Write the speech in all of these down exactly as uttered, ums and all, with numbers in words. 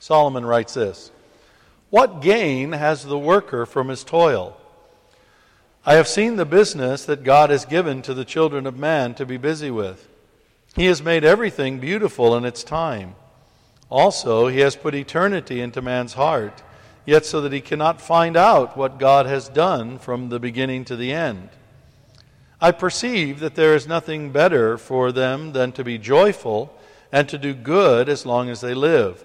Solomon writes this: "What gain has the worker from his toil? I have seen the business that God has given to the children of man to be busy with. He has made everything beautiful in its time. Also, he has put eternity into man's heart, yet so that he cannot find out what God has done from the beginning to the end. I perceive that there is nothing better for them than to be joyful and to do good as long as they live.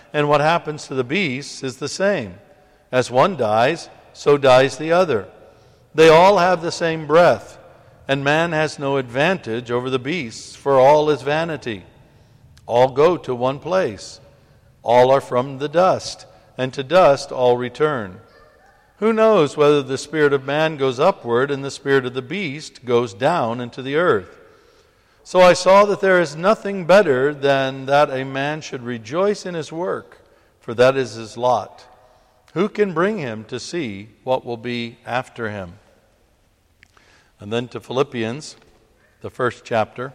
and what happens to the beasts is the same. As one dies, so dies the other. They all have the same breath, and man has no advantage over the beasts, for all is vanity. All go to one place. All are from the dust, and to dust all return. Who knows whether the spirit of man goes upward and the spirit of the beast goes down into the earth? So I saw that there is nothing better than that a man should rejoice in his work, for that is his lot. Who can bring him to see what will be after him?" And then to Philippians, the first chapter.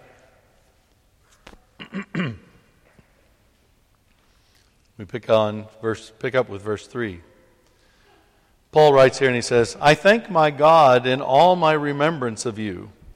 We pick on verse, pick up with verse three. Paul writes here and he says, "I thank my God in all my remembrance of you,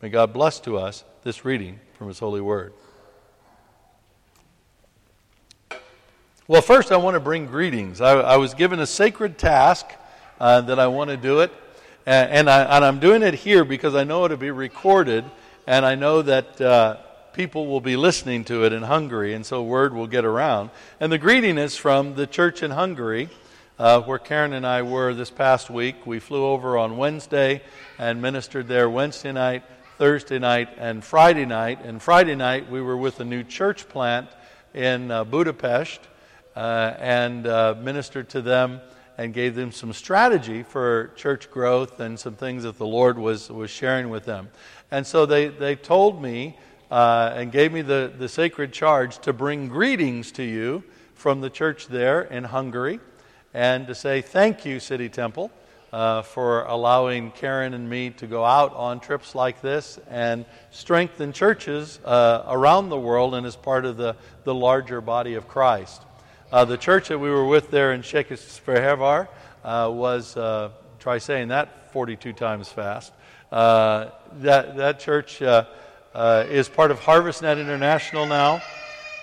May God bless to us this reading from His holy word. Well, first I want to bring greetings. I, I was given a sacred task uh, that I want to do it, and, and, I, and I'm doing it here because I know it'll be recorded, and I know that uh, people will be listening to it in Hungary, and so word will get around. And the greeting is from the church in Hungary, uh, where Karen and I were this past week. We flew over on Wednesday and ministered there Wednesday night, Thursday night, and Friday night. And Friday night we were with a new church plant in uh, Budapest, Uh, and uh, ministered to them and gave them some strategy for church growth and some things that the Lord was, was sharing with them. And so they, they told me uh, and gave me the, the sacred charge to bring greetings to you from the church there in Hungary and to say thank you, City Temple, uh, for allowing Karen and me to go out on trips like this and strengthen churches uh, around the world and as part of the, the larger body of Christ. Uh, the church that we were with there in Székesfehérvár uh, was, uh, try saying that forty-two times fast, uh, that that church uh, uh, is part of HarvestNet International now,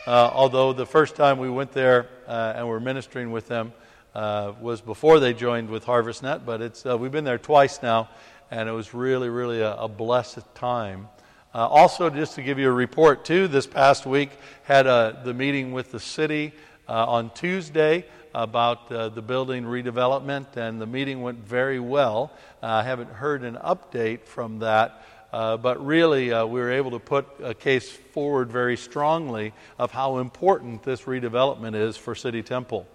uh, although the first time we went there uh, and were ministering with them uh, was before they joined with HarvestNet, but it's uh, we've been there twice now, and it was really, really a, a blessed time. Uh, also, just to give you a report too, this past week had uh, the meeting with the city. Uh, on Tuesday, about uh, the building redevelopment, and the meeting went very well. Uh, I haven't heard an update from that. Uh, but really, uh, we were able to put a case forward very strongly of how important this redevelopment is for City Temple.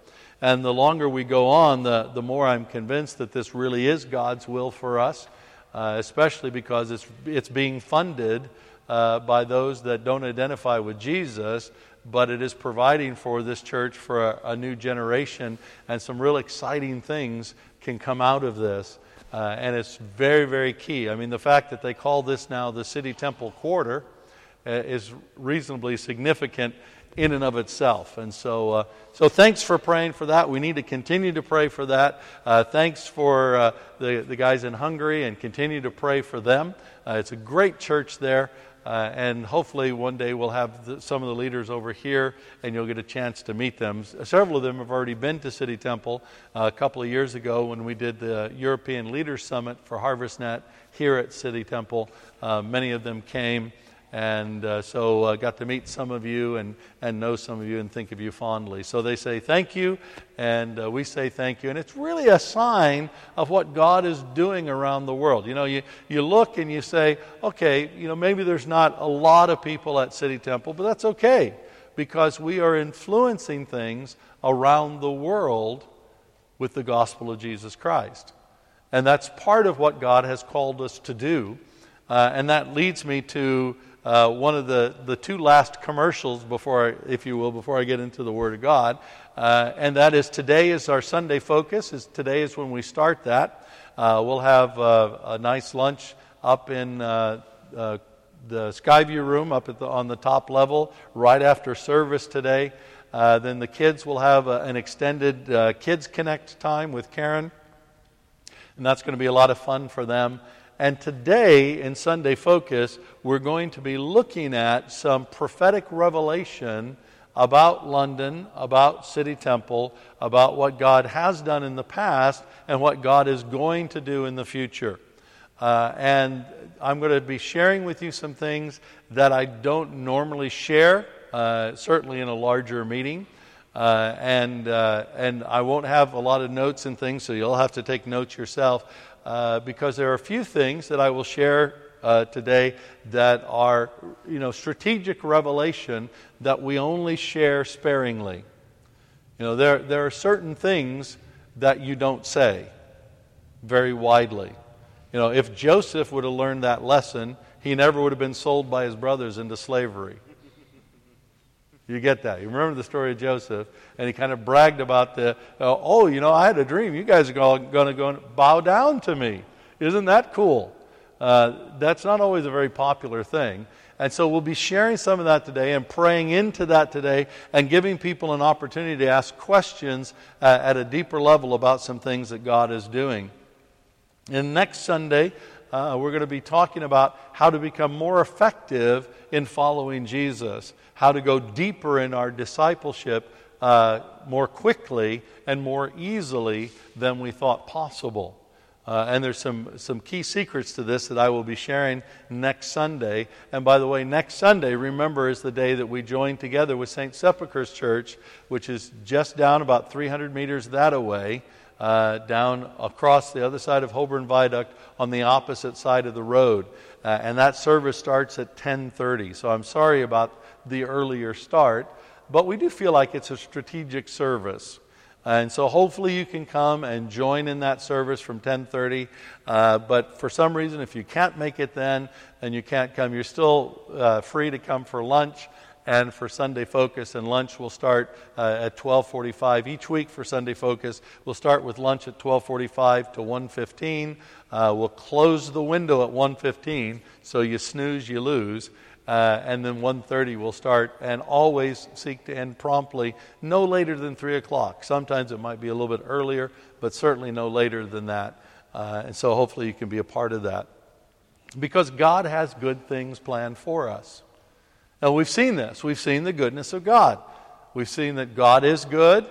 And the longer we go on, the, the more I'm convinced that this really is God's will for us, uh, especially because it's it's being funded uh, by those that don't identify with Jesus, but it is providing for this church for a, a new generation, and some real exciting things can come out of this. Uh, and it's very, very key. I mean, the fact that they call this now the City Temple Quarter uh, is reasonably significant in and of itself. And so uh, so thanks for praying for that. We need to continue to pray for that. Uh, thanks for uh, the, the guys in Hungary, and continue to pray for them. Uh, it's a great church there. Uh, and hopefully one day we'll have the, some of the leaders over here, and you'll get a chance to meet them. Several of them have already been to City Temple uh, a couple of years ago when we did the European Leaders Summit for HarvestNet here at City Temple. Uh, many of them came, and uh, so uh, got to meet some of you and, and know some of you and think of you fondly. So they say thank you, and uh, we say thank you. And it's really a sign of what God is doing around the world. You know, you, you look and you say, okay, you know, maybe there's not a lot of people at City Temple, but that's okay, because we are influencing things around the world with the gospel of Jesus Christ. And that's part of what God has called us to do. Uh, and that leads me to uh, one of the, the two last commercials, before I, if you will, before I get into the Word of God. Uh, and that is, today is our Sunday focus. Is today is when we start that. Uh, we'll have uh, a nice lunch up in uh, uh, the Skyview room, up at the, on the top level, right after service today. Uh, then the kids will have a, an extended uh, Kids Connect time with Karen, and that's going to be a lot of fun for them. And today, in Sunday Focus, we're going to be looking at some prophetic revelation about London, about City Temple, about what God has done in the past and what God is going to do in the future. Uh, and I'm going to be sharing with you some things that I don't normally share, uh, certainly in a larger meeting. Uh, and uh, and I won't have a lot of notes and things, so you'll have to take notes yourself. Uh, because there are a few things that I will share uh, today that are, you know, strategic revelation that we only share sparingly. You know, there there are certain things that you don't say very widely. You know, if Joseph would have learned that lesson, he never would have been sold by his brothers into slavery. You get that? You remember the story of Joseph, and he kind of bragged about the, uh, oh, you know, I had a dream. You guys are all going to go and bow down to me. Isn't that cool? Uh, that's not always a very popular thing. And so we'll be sharing some of that today and praying into that today, and giving people an opportunity to ask questions uh, at a deeper level about some things that God is doing. And next Sunday, uh, we're going to be talking about how to become more effective in following Jesus, how to go deeper in our discipleship uh, more quickly and more easily than we thought possible. Uh, and there's some, some key secrets to this that I will be sharing next Sunday. And by the way, next Sunday, remember, is the day that we join together with Saint Sepulchre's Church, which is just down about three hundred meters that away, uh, down across the other side of Holborn Viaduct on the opposite side of the road. Uh, and that service starts at ten thirty. So I'm sorry about the earlier start, but we do feel like it's a strategic service, and so hopefully you can come and join in that service from ten thirty. Uh, but for some reason, if you can't make it then and you can't come, you're still uh, free to come for lunch and for Sunday Focus. And lunch will start uh, at twelve forty-five each week. For Sunday Focus, we'll start with lunch at twelve forty-five to one fifteen. Uh, we'll close the window at one fifteen, so you snooze, you lose. Uh, and then one thirty we'll start, and always seek to end promptly, no later than three o'clock. Sometimes it might be a little bit earlier, but certainly no later than that. Uh, and so hopefully you can be a part of that. Because God has good things planned for us. Now we've seen this. We've seen the goodness of God. We've seen that God is good.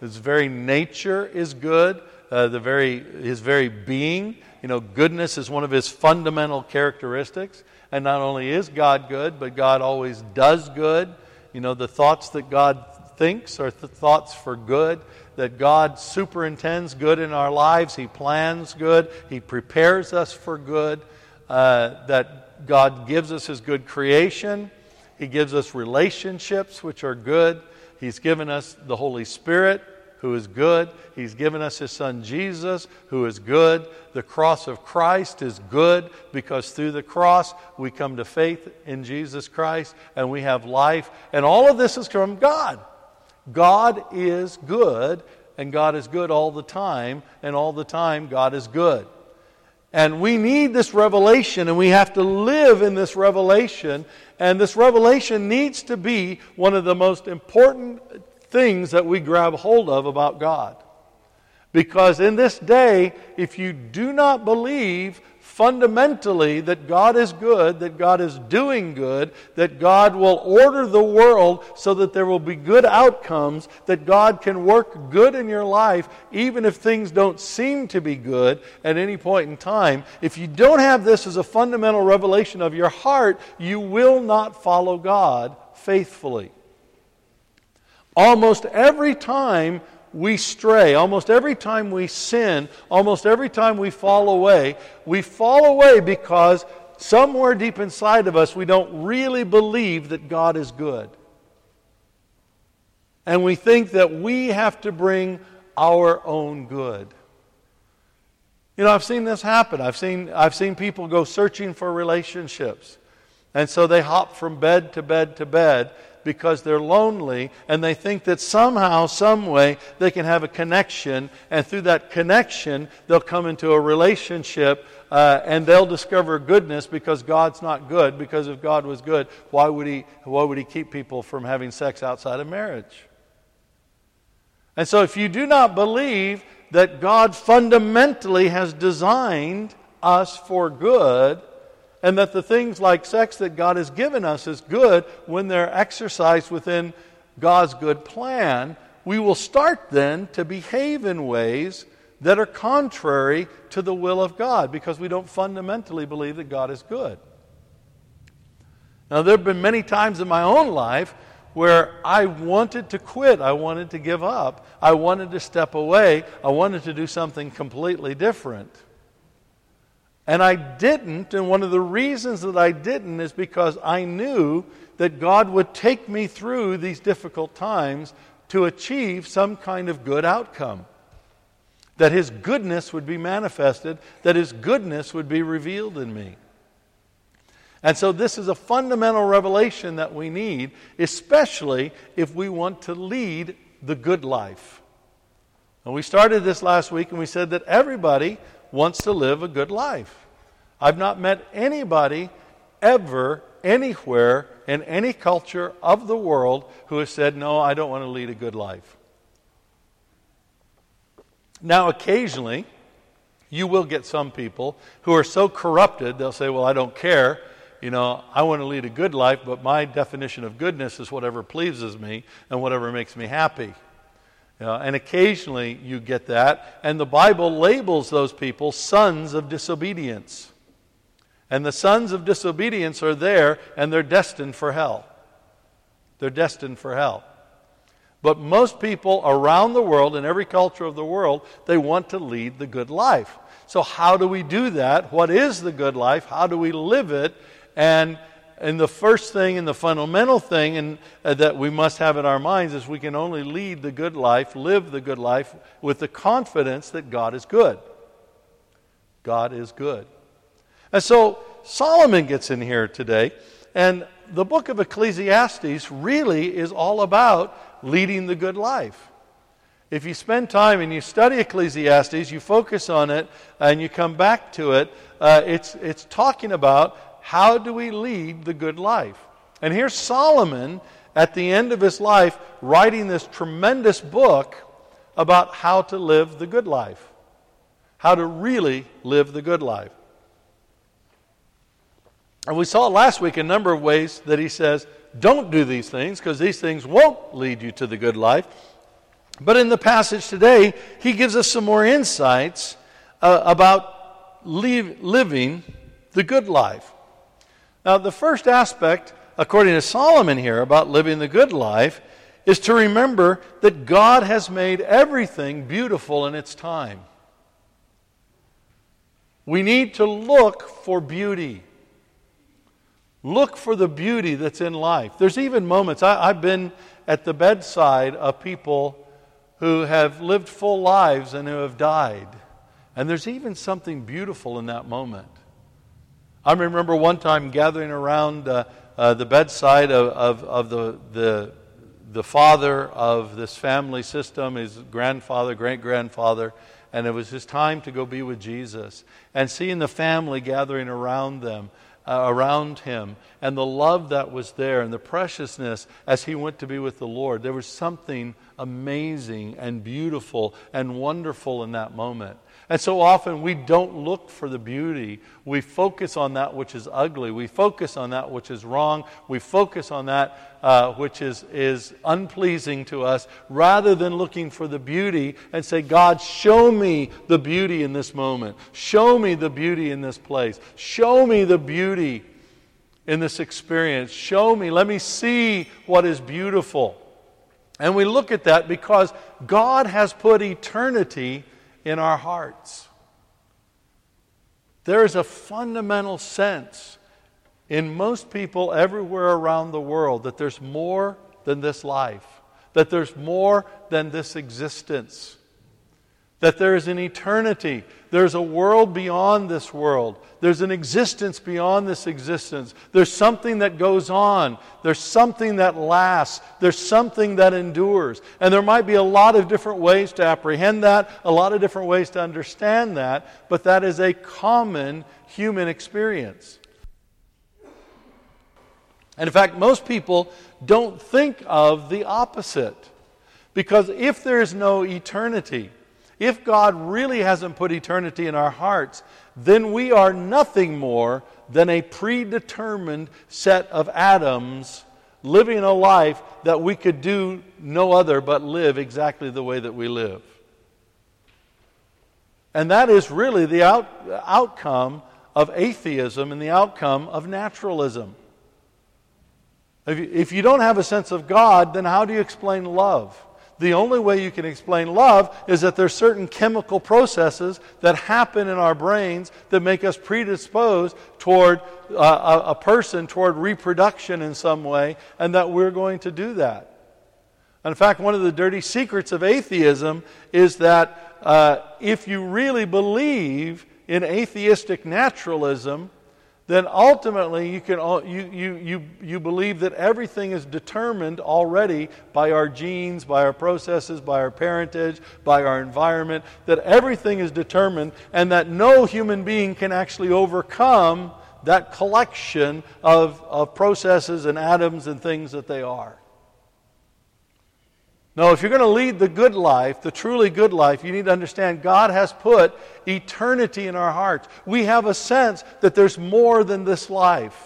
His very nature is good. Uh, the very His very being. You know, goodness is one of His fundamental characteristics. And not only is God good, but God always does good. You know, the thoughts that God thinks are th- thoughts for good, that God superintends good in our lives. He plans good. He prepares us for good. Uh, that God gives us His good creation. He gives us relationships which are good. He's given us the Holy Spirit, who is good. He's given us His Son Jesus, who is good. The cross of Christ is good, because through the cross we come to faith in Jesus Christ and we have life. And all of this is from God. God is good, and God is good all the time, and all the time God is good. And we need this revelation, and we have to live in this revelation. And this revelation needs to be one of the most important things that we grab hold of about God. Because in this day, if you do not believe fundamentally that God is good, that God is doing good, that God will order the world so that there will be good outcomes, that God can work good in your life even if things don't seem to be good at any point in time, if you don't have this as a fundamental revelation of your heart, you will not follow God faithfully. Almost every time we stray, almost every time we sin, almost every time we fall away, we fall away because somewhere deep inside of us we don't really believe that God is good. And we think that we have to bring our own good. You know, I've seen this happen. I've seen, I've seen people go searching for relationships. And so they hop from bed to bed to bed, because they're lonely, and they think that somehow, some way, they can have a connection, and through that connection, they'll come into a relationship, uh, and they'll discover goodness, because God's not good. Because if God was good, why would He? Why would He keep people from having sex outside of marriage? And so, if you do not believe that God fundamentally has designed us for good, and that the things like sex that God has given us is good when they're exercised within God's good plan, we will start then to behave in ways that are contrary to the will of God, because we don't fundamentally believe that God is good. Now, there have been many times in my own life where I wanted to quit, I wanted to give up, I wanted to step away, I wanted to do something completely different. And I didn't, and one of the reasons that I didn't is because I knew that God would take me through these difficult times to achieve some kind of good outcome. That His goodness would be manifested, that His goodness would be revealed in me. And so this is a fundamental revelation that we need, especially if we want to lead the good life. And we started this last week, and we said that everybody wants to live a good life. I've not met anybody ever, anywhere, in any culture of the world who has said, no, I don't want to lead a good life. Now, occasionally, you will get some people who are so corrupted, they'll say, well, I don't care. You know, I want to lead a good life, but my definition of goodness is whatever pleases me and whatever makes me happy. You know, and occasionally you get that. And the Bible labels those people sons of disobedience. And the sons of disobedience are there, and they're destined for hell. They're destined for hell. But most people around the world, in every culture of the world, they want to lead the good life. So how do we do that? What is the good life? How do we live it? And And the first thing and the fundamental thing and, uh, that we must have in our minds is we can only lead the good life, live the good life, with the confidence that God is good. God is good. And so Solomon gets in here today, and the book of Ecclesiastes really is all about leading the good life. If you spend time and you study Ecclesiastes, you focus on it, and you come back to it, uh, it's, it's talking about how do we lead the good life? And here's Solomon at the end of his life writing this tremendous book about how to live the good life. How to really live the good life. And we saw last week a number of ways that he says, don't do these things, because these things won't lead you to the good life. But in the passage today, he gives us some more insights uh, about leave, living the good life. Now, the first aspect, according to Solomon here, about living the good life is to remember that God has made everything beautiful in its time. We need to look for beauty. Look for the beauty that's in life. There's even moments, I, I've been at the bedside of people who have lived full lives and who have died. And there's even something beautiful in that moment. I remember one time gathering around uh, uh, the bedside of, of, of the, the, the father of this family system, his grandfather, great-grandfather, and it was his time to go be with Jesus. And seeing the family gathering around them, uh, around him, and the love that was there, and the preciousness as he went to be with the Lord, there was something amazing and beautiful and wonderful in that moment. And so often we don't look for the beauty. We focus on that which is ugly. We focus on that which is wrong. We focus on that uh, which is, is unpleasing to us, rather than looking for the beauty and say, God, show me the beauty in this moment. Show me the beauty in this place. Show me the beauty in this experience. Show me. Let me see what is beautiful. And we look at that because God has put eternity in our hearts. There is a fundamental sense in most people everywhere around the world that there's more than this life, that there's more than this existence, that there is an eternity, there's a world beyond this world, there's an existence beyond this existence, there's something that goes on, there's something that lasts, there's something that endures. And there might be a lot of different ways to apprehend that, a lot of different ways to understand that, but that is a common human experience. And in fact, most people don't think of the opposite, because if there's no eternity, if God really hasn't put eternity in our hearts, then we are nothing more than a predetermined set of atoms living a life that we could do no other but live exactly the way that we live. And that is really the out- outcome of atheism and the outcome of naturalism. If you, if you don't have a sense of God, then how do you explain love? The only way you can explain love is that there are certain chemical processes that happen in our brains that make us predisposed toward uh, a person, toward reproduction in some way, and that we're going to do that. And in fact, one of the dirty secrets of atheism is that uh, if you really believe in atheistic naturalism, then ultimately you can you you you you believe that everything is determined already by our genes, by our processes, by our parentage, by our environment, that everything is determined and that no human being can actually overcome that collection of, of processes and atoms and things that they are. No, if you're going to lead the good life, the truly good life, you need to understand God has put eternity in our hearts. We have a sense that there's more than this life.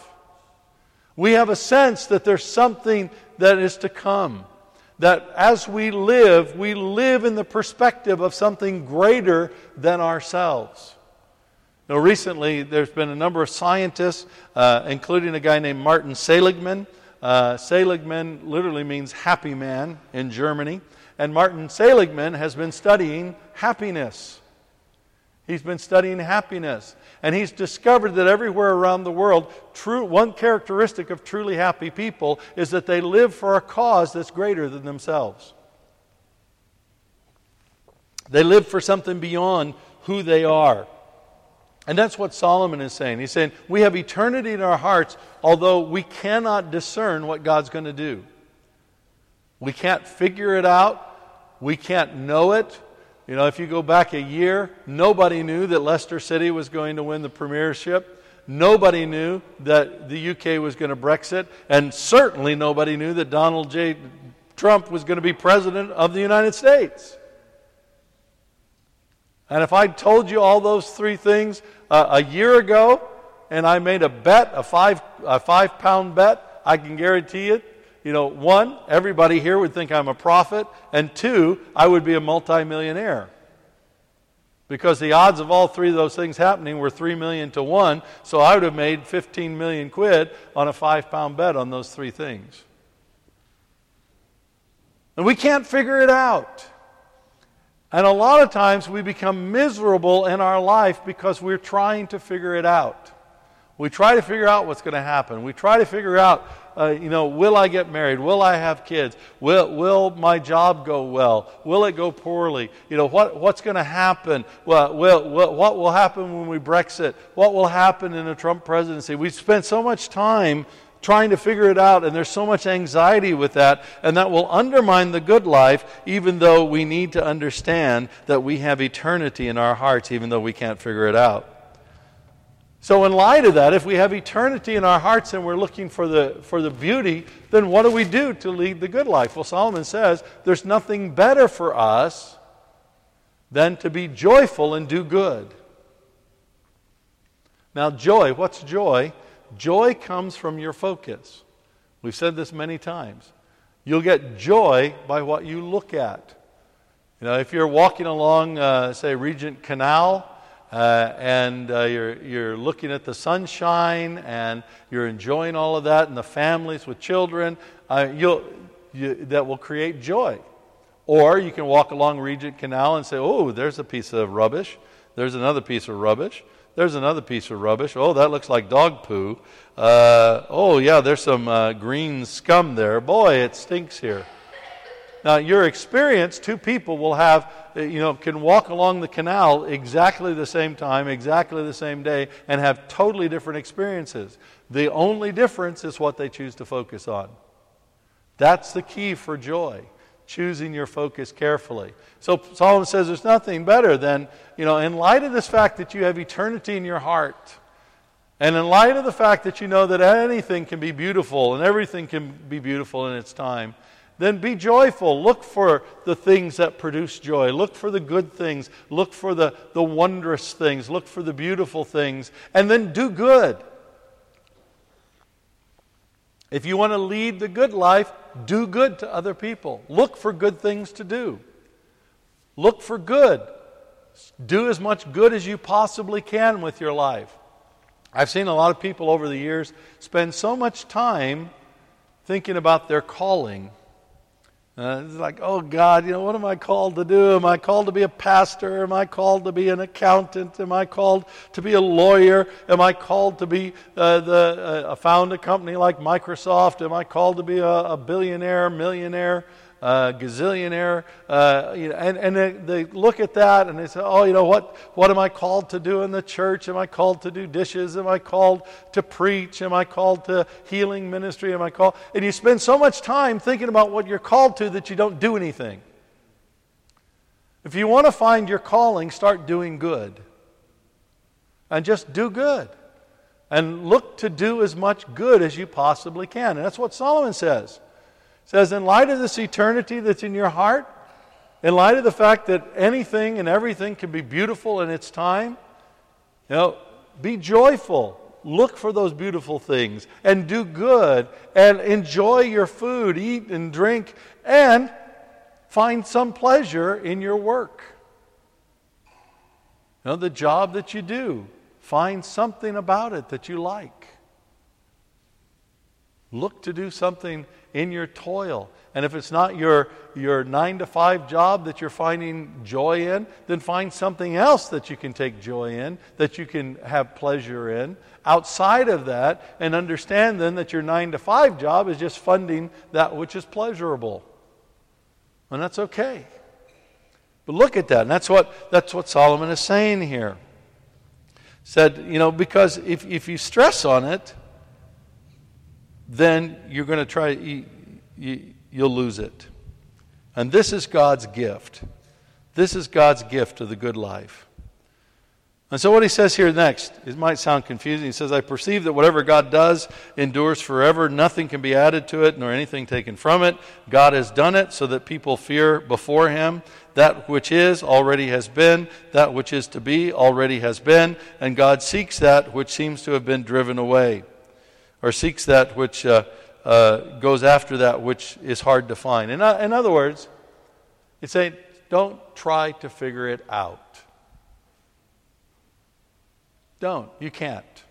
We have a sense that there's something that is to come. That as we live, we live in the perspective of something greater than ourselves. Now, recently, there's been a number of scientists, uh, including a guy named Martin Seligman. Uh, Seligman literally means happy man in Germany. And Martin Seligman has been studying happiness. He's been studying happiness. And he's discovered that everywhere around the world, true, one characteristic of truly happy people is that they live for a cause that's greater than themselves. They live for something beyond who they are. And that's what Solomon is saying. He's saying, we have eternity in our hearts, although we cannot discern what God's going to do. We can't figure it out. We can't know it. You know, if you go back a year, nobody knew that Leicester City was going to win the premiership. Nobody knew that the U K was going to Brexit. And certainly nobody knew that Donald J. Trump was going to be president of the United States. And if I told you all those three things uh, a year ago, and I made a bet, a five a five pound bet, I can guarantee it. You know, one, everybody here would think I'm a prophet, and two, I would be a multimillionaire, because the odds of all three of those things happening were three million to one. So I would have made fifteen million quid on a five pound bet on those three things. And we can't figure it out. And a lot of times we become miserable in our life because we're trying to figure it out. We try to figure out what's going to happen. We try to figure out, uh, you know, will I get married? Will I have kids? Will will my job go well? Will it go poorly? You know, what what's going to happen? Well, will, will, what will happen when we Brexit? What will happen in a Trump presidency? We've spent so much time trying to figure it out, and there's so much anxiety with that, and that will undermine the good life, even though we need to understand that we have eternity in our hearts, even though we can't figure it out. So in light of that, if we have eternity in our hearts and we're looking for the for the beauty, then what do we do to lead the good life? Well, Solomon says there's nothing better for us than to be joyful and do good. Now, joy, what's joy? Joy comes from your focus. We've said this many times. You'll get joy by what you look at. You know, if you're walking along, uh, say, Regent Canal, uh, and uh, you're you're looking at the sunshine, and you're enjoying all of that, and the families with children, uh, you'll you, that will create joy. Or you can walk along Regent Canal and say, "Oh, there's a piece of rubbish. There's another piece of rubbish. There's another piece of rubbish. Oh, that looks like dog poo. Uh, oh, yeah, there's some uh, green scum there. Boy, it stinks here." Now, your experience, two people will have, you know, can walk along the canal exactly the same time, exactly the same day, and have totally different experiences. The only difference is what they choose to focus on. That's the key for joy. Choosing your focus carefully. So Solomon says there's nothing better than, you know, in light of this fact that you have eternity in your heart, and in light of the fact that you know that anything can be beautiful and everything can be beautiful in its time, then be joyful. Look for the things that produce joy. Look for the good things. Look for the, the wondrous things. Look for the beautiful things. And then do good. If you want to lead the good life, do good to other people. Look for good things to do. Look for good. Do as much good as you possibly can with your life. I've seen a lot of people over the years spend so much time thinking about their calling. Uh, it's like, oh God, you know, what am I called to do? Am I called to be a pastor? Am I called to be an accountant? Am I called to be a lawyer? Am I called to be uh, the uh, found a company like Microsoft? Am I called to be a, a billionaire, millionaire, uh, gazillionaire? Uh, you know, and and they, they look at that and they say, oh, you know, what what am I called to do in the church? Am I called to do dishes? Am I called to preach? Am I called to healing ministry? Am I called? And you spend so much time thinking about what you're called to that you don't do anything. If you want to find your calling, start doing good. And just do good. And look to do as much good as you possibly can. And that's what Solomon says. He says, in light of this eternity that's in your heart, in light of the fact that anything and everything can be beautiful in its time, you know, be joyful. Look for those beautiful things and do good and enjoy your food, eat and drink, and find some pleasure in your work. You know, the job that you do, find something about it that you like. Look to do something in your toil. And if it's not your, your nine to five job that you're finding joy in, then find something else that you can take joy in, that you can have pleasure in, outside of that, and understand then that your nine to five job is just funding that which is pleasurable. And that's okay. But look at that, and that's what, that's what Solomon is saying here. Said, you know, because if, if you stress on it, then you're going to try to eat. You, you'll lose it. And this is God's gift. This is God's gift of the good life. And so what he says here next, it might sound confusing. He says, I perceive that whatever God does endures forever. Nothing can be added to it, nor anything taken from it. God has done it so that people fear before him. That which is already has been. That which is to be already has been. And God seeks that which seems to have been driven away, or seeks that which... Uh, Uh, goes after that which is hard to find. In, uh, in other words, it's saying, don't try to figure it out. Don't. You can't.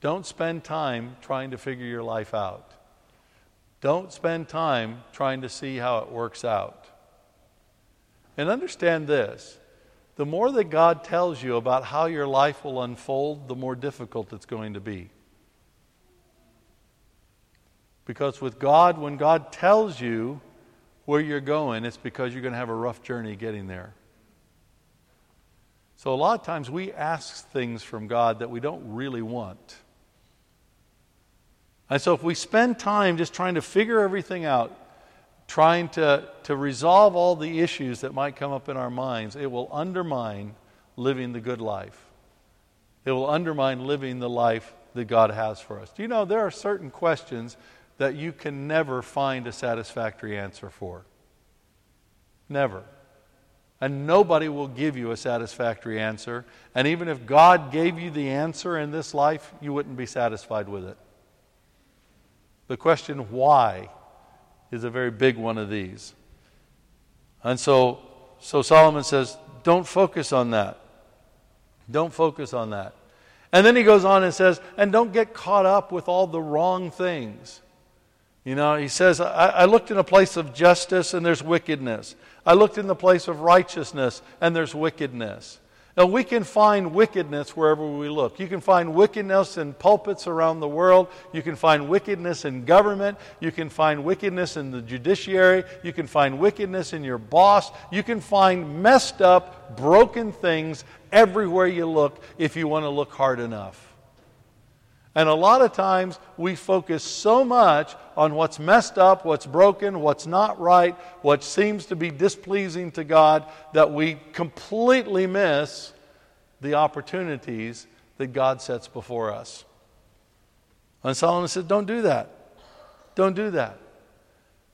Don't spend time trying to figure your life out. Don't spend time trying to see how it works out. And understand this. The more that God tells you about how your life will unfold, the more difficult it's going to be. Because with God, when God tells you where you're going, it's because you're going to have a rough journey getting there. So a lot of times we ask things from God that we don't really want. And so if we spend time just trying to figure everything out, trying to, to resolve all the issues that might come up in our minds, it will undermine living the good life. It will undermine living the life that God has for us. Do you know there are certain questions that you can never find a satisfactory answer for? Never. And nobody will give you a satisfactory answer. And even if God gave you the answer in this life, you wouldn't be satisfied with it. The question why is a very big one of these. And so, so Solomon says, don't focus on that. Don't focus on that. And then he goes on and says, and don't get caught up with all the wrong things. You know, he says, I, I looked in a place of justice and there's wickedness. I looked in the place of righteousness and there's wickedness. Now, we can find wickedness wherever we look. You can find wickedness in pulpits around the world. You can find wickedness in government. You can find wickedness in the judiciary. You can find wickedness in your boss. You can find messed up, broken things everywhere you look if you want to look hard enough. And a lot of times we focus so much on what's messed up, what's broken, what's not right, what seems to be displeasing to God, that we completely miss the opportunities that God sets before us. And Solomon said, don't do that. Don't do that.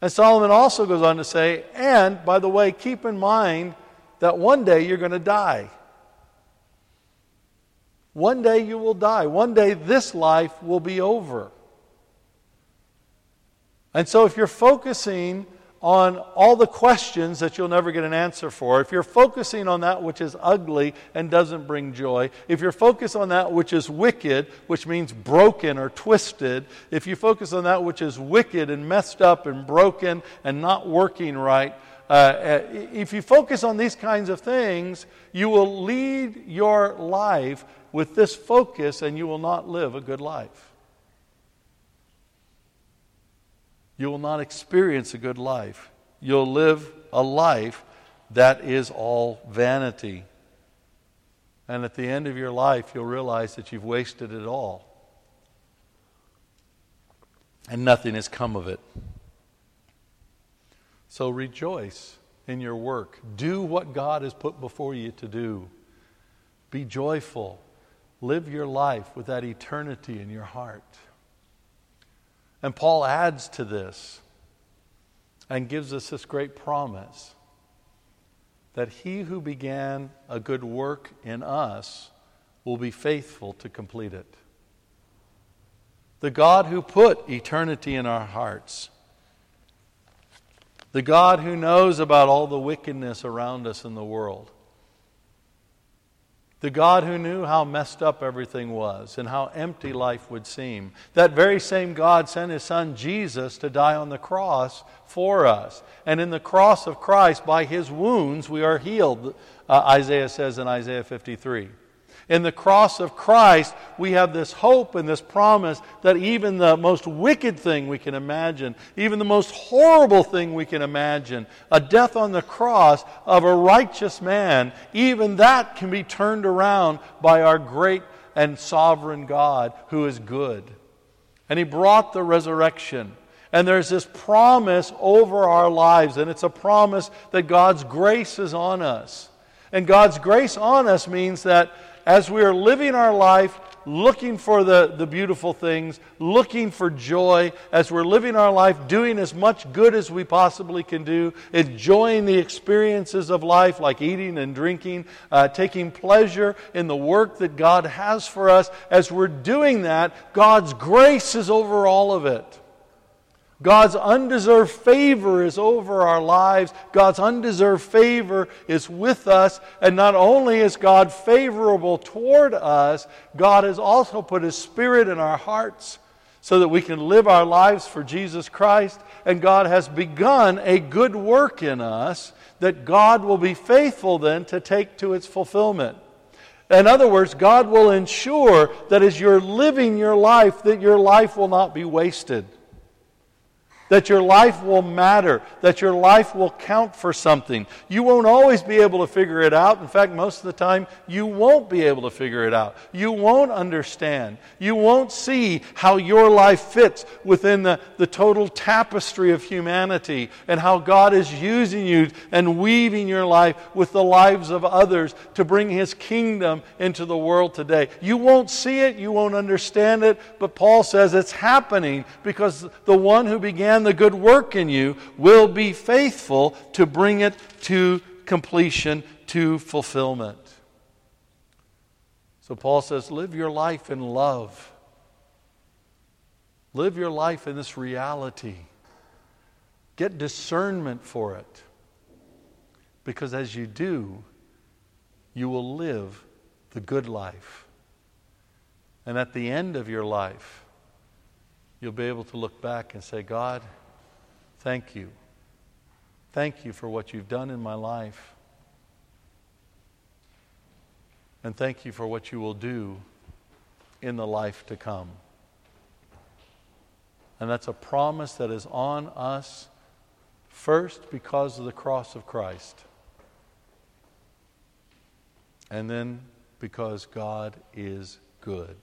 And Solomon also goes on to say, and by the way, keep in mind that one day you're going to die. One day you will die. One day this life will be over. And so if you're focusing on all the questions that you'll never get an answer for, if you're focusing on that which is ugly and doesn't bring joy, if you're focused on that which is wicked, which means broken or twisted, if you focus on that which is wicked and messed up and broken and not working right, Uh, if you focus on these kinds of things, you will lead your life with this focus and you will not live a good life. You will not experience a good life. You'll live a life that is all vanity. And at the end of your life, you'll realize that you've wasted it all. And nothing has come of it. So rejoice in your work. Do what God has put before you to do. Be joyful. Live your life with that eternity in your heart. And Paul adds to this and gives us this great promise that he who began a good work in us will be faithful to complete it. The God who put eternity in our hearts, the God who knows about all the wickedness around us in the world, the God who knew how messed up everything was and how empty life would seem, that very same God sent His Son Jesus to die on the cross for us. And in the cross of Christ, by His wounds, we are healed, uh, Isaiah says in Isaiah fifty-three. In the cross of Christ, we have this hope and this promise that even the most wicked thing we can imagine, even the most horrible thing we can imagine, a death on the cross of a righteous man, even that can be turned around by our great and sovereign God who is good. And He brought the resurrection. And there's this promise over our lives, and it's a promise that God's grace is on us. And God's grace on us means that as we are living our life, looking for the, the beautiful things, looking for joy, as we're living our life, doing as much good as we possibly can do, enjoying the experiences of life like eating and drinking, uh, taking pleasure in the work that God has for us, as we're doing that, God's grace is over all of it. God's undeserved favor is over our lives. God's undeserved favor is with us. And not only is God favorable toward us, God has also put His Spirit in our hearts so that we can live our lives for Jesus Christ. And God has begun a good work in us that God will be faithful then to take to its fulfillment. In other words, God will ensure that as you're living your life, that your life will not be wasted. That your life will matter. That your life will count for something. You won't always be able to figure it out. In fact, most of the time, you won't be able to figure it out. You won't understand. You won't see how your life fits within the, the total tapestry of humanity and how God is using you and weaving your life with the lives of others to bring His kingdom into the world today. You won't see it. You won't understand it. But Paul says it's happening because the one who began and the good work in you will be faithful to bring it to completion, to fulfillment. So Paul says, live your life in love. Live your life in this reality. Get discernment for it. Because as you do, you will live the good life. And at the end of your life, you'll be able to look back and say, God, thank you. Thank you for what you've done in my life. And thank you for what you will do in the life to come. And that's a promise that is on us first because of the cross of Christ. And then because God is good.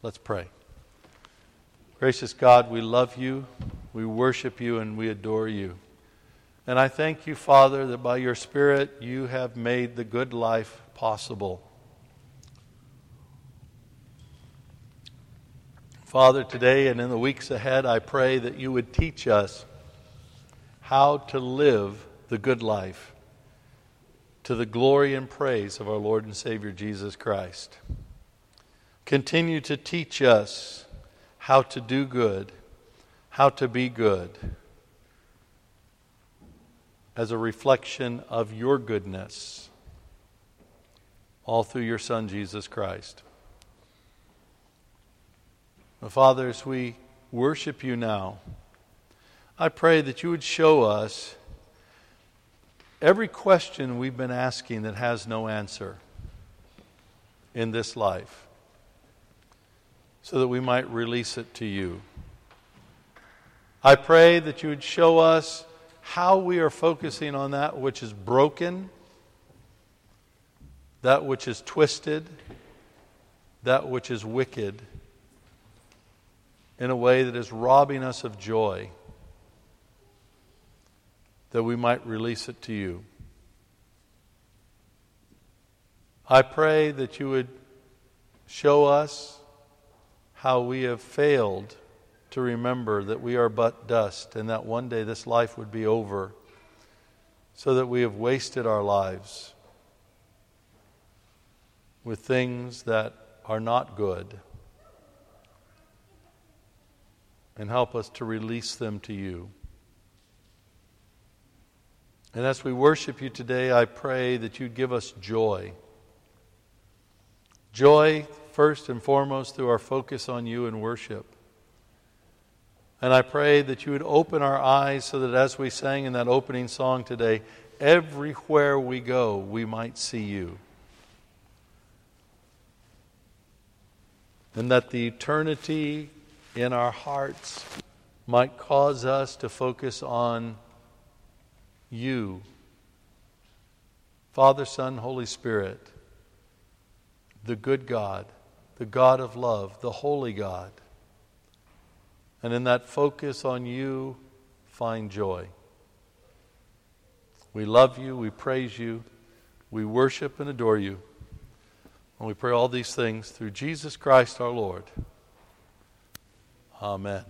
Let's pray. Gracious God, we love you, we worship you, and we adore you. And I thank you, Father, that by your Spirit you have made the good life possible. Father, today and in the weeks ahead, I pray that you would teach us how to live the good life to the glory and praise of our Lord and Savior Jesus Christ. Continue to teach us how to do good, how to be good, as a reflection of your goodness, all through your Son, Jesus Christ. Now, Father, as we worship you now, I pray that you would show us every question we've been asking that has no answer in this life, so that we might release it to you. I pray that you would show us how we are focusing on that which is broken, that which is twisted, that which is wicked, in a way that is robbing us of joy, that we might release it to you. I pray that you would show us how we have failed to remember that we are but dust and that one day this life would be over, so that we have wasted our lives with things that are not good. And help us to release them to you. And as we worship you today, I pray that you give us joy. Joy first and foremost through our focus on you in worship. And I pray that you would open our eyes so that as we sang in that opening song today, everywhere we go, we might see you. And that the eternity in our hearts might cause us to focus on you, Father, Son, Holy Spirit, the good God, the God of love, the holy God. And in that focus on you, find joy. We love you, we praise you, we worship and adore you. And we pray all these things through Jesus Christ our Lord. Amen.